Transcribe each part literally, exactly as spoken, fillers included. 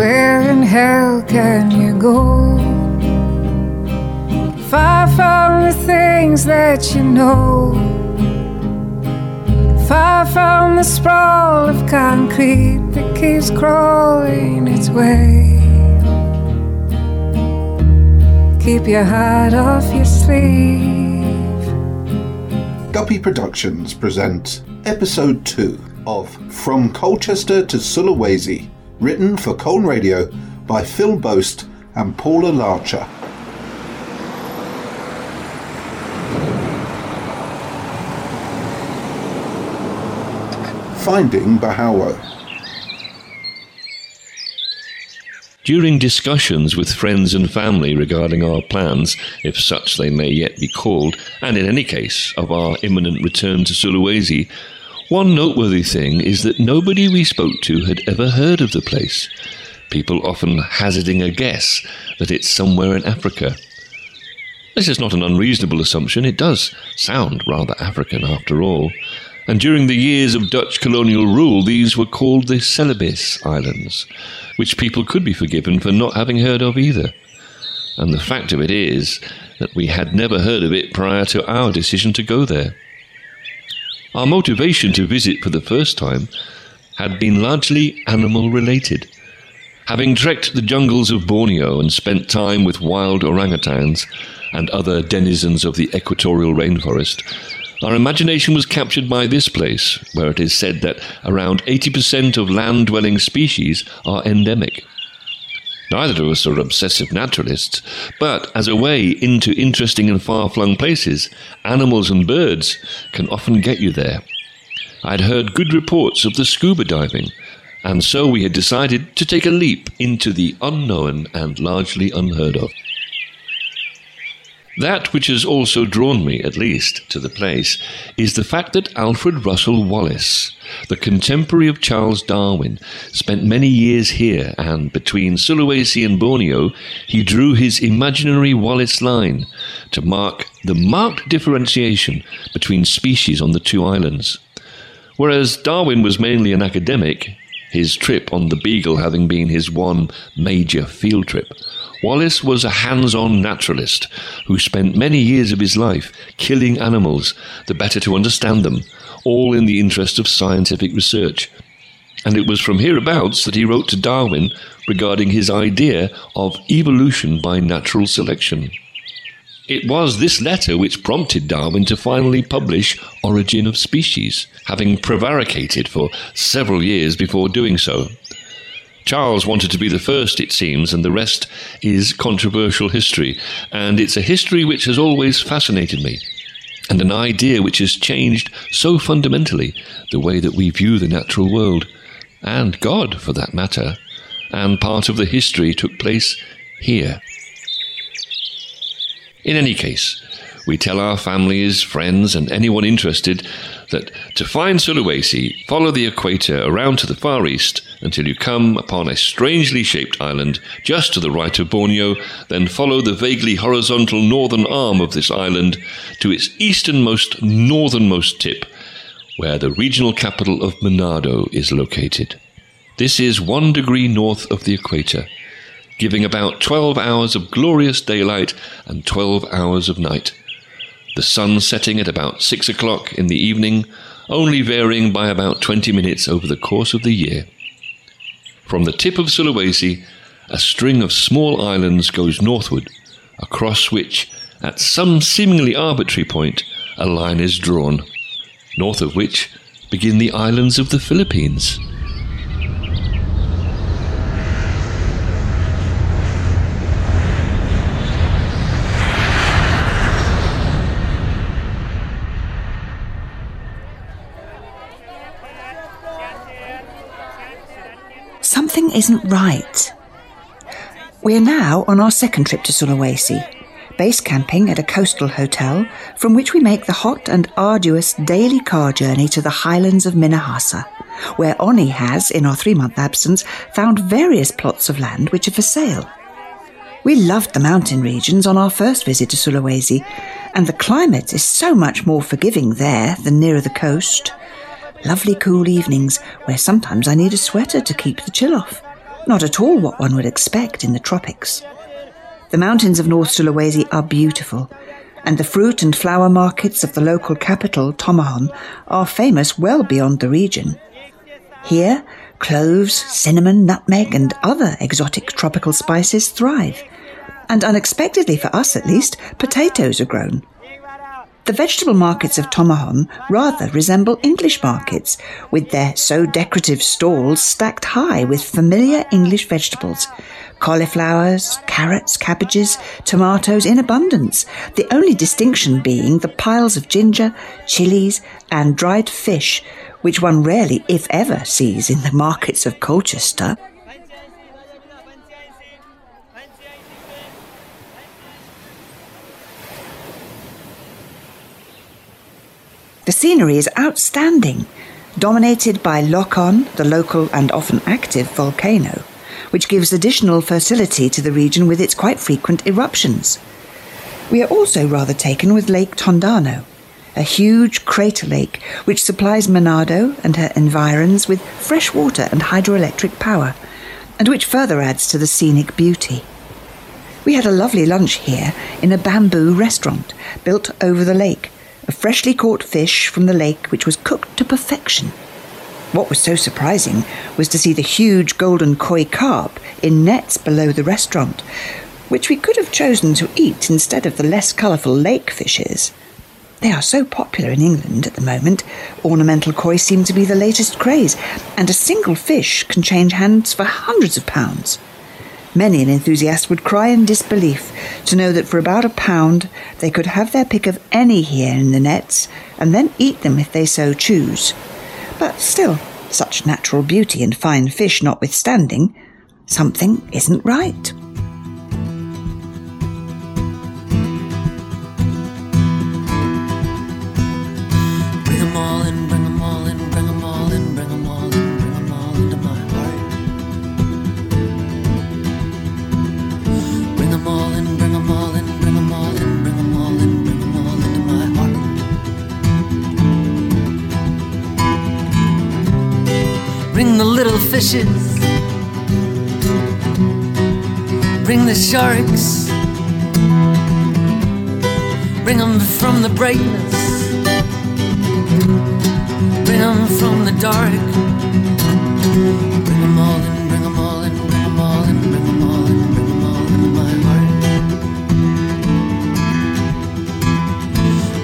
Where in hell can you go? Far from the things that you know, far from the sprawl of concrete that keeps crawling its way. Keep your heart off your sleeve. Guppy Productions presents Episode two of From Colchester to Sulawesi, written for Colne Radio by Phil Boast and Paula Larcher. Finding Behowo. During discussions with friends and family regarding our plans, if such they may yet be called, and in any case of our imminent return to Sulawesi, one noteworthy thing is that nobody we spoke to had ever heard of the place, people often hazarding a guess that it's somewhere in Africa. This is not an unreasonable assumption, it does sound rather African after all, and during the years of Dutch colonial rule these were called the Celebes Islands, which people could be forgiven for not having heard of either. And the fact of it is that we had never heard of it prior to our decision to go there. Our motivation to visit for the first time had been largely animal-related. Having trekked the jungles of Borneo and spent time with wild orangutans and other denizens of the equatorial rainforest, our imagination was captured by this place, where it is said that around eighty percent of land-dwelling species are endemic. Neither of us are obsessive naturalists, but as a way into interesting and far-flung places, animals and birds can often get you there. I'd heard good reports of the scuba diving, and so we had decided to take a leap into the unknown and largely unheard of. That which has also drawn me, at least, to the place, is the fact that Alfred Russel Wallace, the contemporary of Charles Darwin, spent many years here, and between Sulawesi and Borneo, he drew his imaginary Wallace line to mark the marked differentiation between species on the two islands. Whereas Darwin was mainly an academic, his trip on the Beagle having been his one major field trip, Wallace was a hands-on naturalist who spent many years of his life killing animals, the better to understand them, all in the interest of scientific research. And it was from hereabouts that he wrote to Darwin regarding his idea of evolution by natural selection. It was this letter which prompted Darwin to finally publish Origin of Species, having prevaricated for several years before doing so. Charles wanted to be the first, it seems, and the rest is controversial history, and it's a history which has always fascinated me, and an idea which has changed so fundamentally the way that we view the natural world, and God for that matter, and part of the history took place here. In any case, we tell our families, friends, and anyone interested that to find Sulawesi, follow the equator around to the far east until you come upon a strangely shaped island just to the right of Borneo, then follow the vaguely horizontal northern arm of this island to its easternmost, northernmost tip, where the regional capital of Manado is located. This is one degree north of the equator, giving about twelve hours of glorious daylight and twelve hours of night. The sun setting at about six o'clock in the evening, only varying by about twenty minutes over the course of the year. From the tip of Sulawesi, a string of small islands goes northward, across which, at some seemingly arbitrary point, a line is drawn, north of which begin the islands of the Philippines. Something isn't right. We are now on our second trip to Sulawesi, base camping at a coastal hotel from which we make the hot and arduous daily car journey to the highlands of Minahasa, where Oni has, in our three-month absence, found various plots of land which are for sale. We loved the mountain regions on our first visit to Sulawesi, and the climate is so much more forgiving there than nearer the coast. Lovely cool evenings where sometimes I need a sweater to keep the chill off. not at all what one would expect in the tropics. The mountains of North Sulawesi are beautiful, and the fruit and flower markets of the local capital, Tomohon, are famous well beyond the region. Here, cloves, cinnamon, nutmeg and other exotic tropical spices thrive, and unexpectedly for us at least, potatoes are grown. The vegetable markets of Tomohon rather resemble English markets, with their so decorative stalls stacked high with familiar English vegetables. Cauliflowers, carrots, cabbages, tomatoes in abundance, the only distinction being the piles of ginger, chilies and dried fish, which one rarely, if ever, sees in the markets of Colchester. The scenery is outstanding, dominated by Lokon, the local and often active volcano, which gives additional fertility to the region with its quite frequent eruptions. We are also rather taken with Lake Tondano, a huge crater lake which supplies Manado and her environs with fresh water and hydroelectric power, and which further adds to the scenic beauty. We had a lovely lunch here in a bamboo restaurant built over the lake, a freshly caught fish from the lake which was cooked to perfection. What was so surprising was to see the huge golden koi carp in nets below the restaurant, which we could have chosen to eat instead of the less colourful lake fishes. They are so popular in England at the moment. Ornamental koi seem to be the latest craze, and a single fish can change hands for hundreds of pounds. Many an enthusiast would cry in disbelief to know that for about a pound they could have their pick of any here in the nets and then eat them if they so choose. But still, such natural beauty and fine fish notwithstanding, something isn't right. Fishes, bring the sharks, bring them from the brightness, bring them from the dark, bring them all in, bring them all in, bring them all in, bring them all in, bring them all into my heart,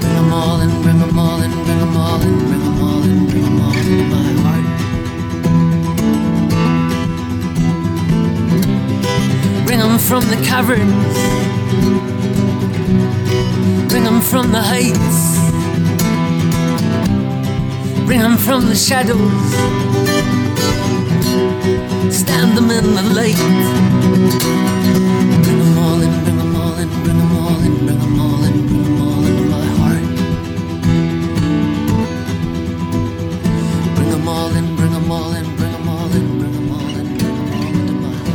bring them all in, bring them all in, bring them all in, bring them all in, bring them all into my heart. Bring 'em from the caverns, bring 'em from the heights, bring 'em from the shadows, stand 'em in the light, bring 'em all in, bring 'em all in, bring 'em all in, bring 'em all in, bring 'em all into my heart, bring 'em all in, bring 'em all in, bring 'em all in, bring 'em all in, bring 'em all into my heart.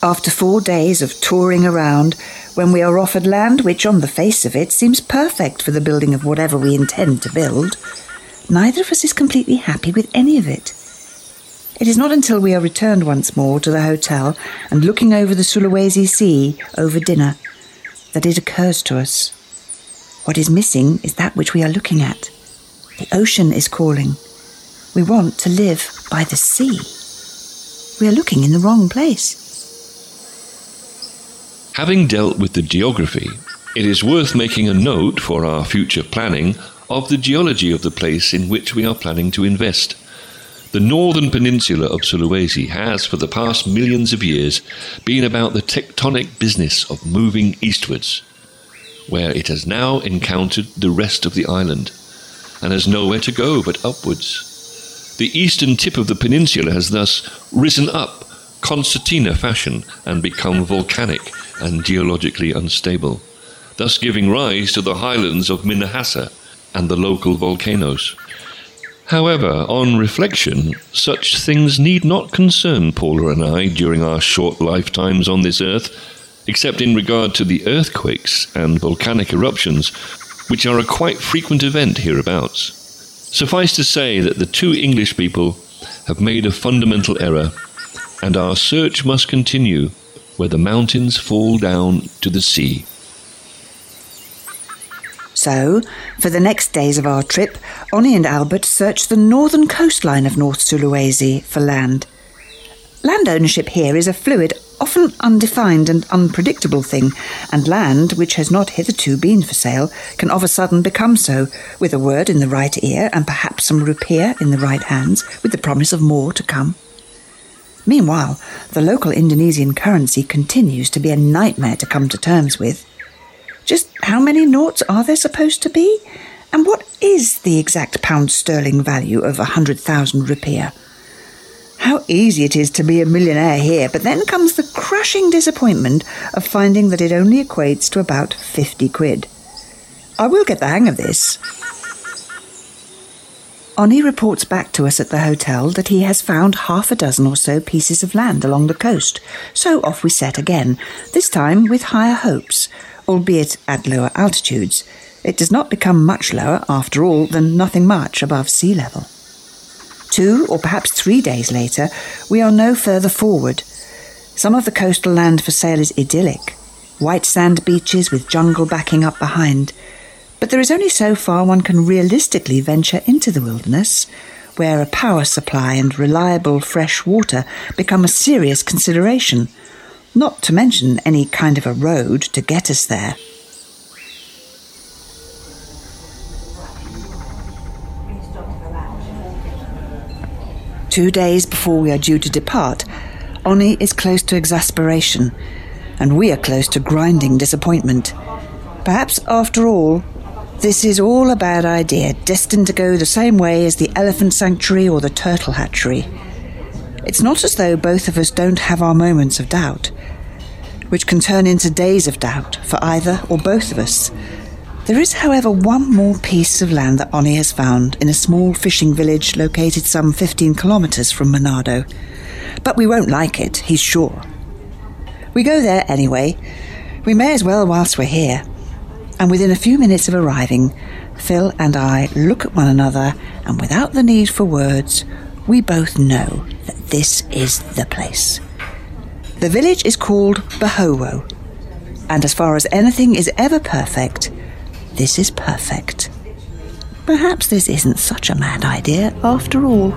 After four days of touring around, when we are offered land which on the face of it seems perfect for the building of whatever we intend to build, neither of us is completely happy with any of it. It is not until we are returned once more to the hotel and looking over the Sulawesi Sea over dinner that it occurs to us. What is missing is that which we are looking at. The ocean is calling. We want to live by the sea. We are looking in the wrong place. Having dealt with the geography, it is worth making a note for our future planning of the geology of the place in which we are planning to invest. The northern peninsula of Sulawesi has, for the past millions of years, been about the tectonic business of moving eastwards, where it has now encountered the rest of the island, and has nowhere to go but upwards. The eastern tip of the peninsula has thus risen up, concertina fashion, and become volcanic and geologically unstable, thus giving rise to the highlands of Minahasa and the local volcanoes. However, on reflection, such things need not concern Paula and I during our short lifetimes on this earth, except in regard to the earthquakes and volcanic eruptions, which are a quite frequent event hereabouts. Suffice to say that the two English people have made a fundamental error, and our search must continue where the mountains fall down to the sea. So, for the next days of our trip, Oni and Albert searched the northern coastline of North Sulawesi for land. Land ownership here is a fluid, often undefined and unpredictable thing, and land, which has not hitherto been for sale, can of a sudden become so, with a word in the right ear and perhaps some rupiah in the right hands, with the promise of more to come. Meanwhile, the local Indonesian currency continues to be a nightmare to come to terms with. Just how many noughts are there supposed to be? And what is the exact pound sterling value of a hundred thousand rupiah? How easy it is to be a millionaire here, but then comes the crushing disappointment of finding that it only equates to about fifty quid. I will get the hang of this. Oni reports back to us at the hotel that he has found half a dozen or so pieces of land along the coast, so off we set again, this time with higher hopes, albeit at lower altitudes. It does not become much lower, after all, than nothing much above sea level. Two or perhaps three days later, we are no further forward. Some of the coastal land for sale is idyllic, white sand beaches with jungle backing up behind. But there is only so far one can realistically venture into the wilderness, where a power supply and reliable fresh water become a serious consideration, not to mention any kind of a road to get us there. Two days before we are due to depart, Oni is close to exasperation, and we are close to grinding disappointment. Perhaps, after all, this is all a bad idea, destined to go the same way as the elephant sanctuary or the turtle hatchery. It's not as though both of us don't have our moments of doubt, which can turn into days of doubt for either or both of us. There is, however, one more piece of land that Oni has found in a small fishing village located some fifteen kilometres from Manado. But we won't like it, he's sure. We go there anyway. We may as well whilst we're here. And within a few minutes of arriving, Phil and I look at one another, and without the need for words, we both know that this is the place. The village is called Behowo, and as far as anything is ever perfect, this is perfect. Perhaps this isn't such a mad idea after all.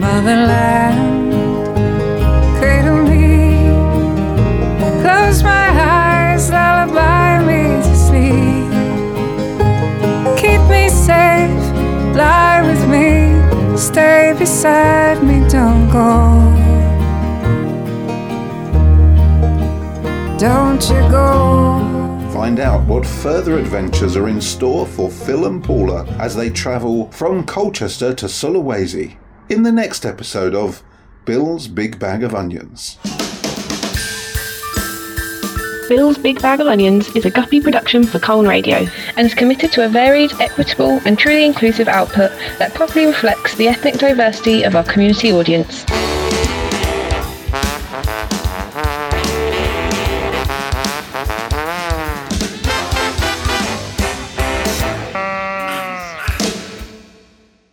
Motherland, cradle me, close my eyes, lullaby me to sleep. Keep me safe, lie with me, stay beside me, don't go. Don't you go. Find out what further adventures are in store for Phil and Paula as they travel from Colchester to Sulawesi in the next episode of Bill's Big Bag of Onions. Bill's Big Bag of Onions is a Guppy production for Colne Radio and is committed to a varied, equitable and truly inclusive output that properly reflects the ethnic diversity of our community audience.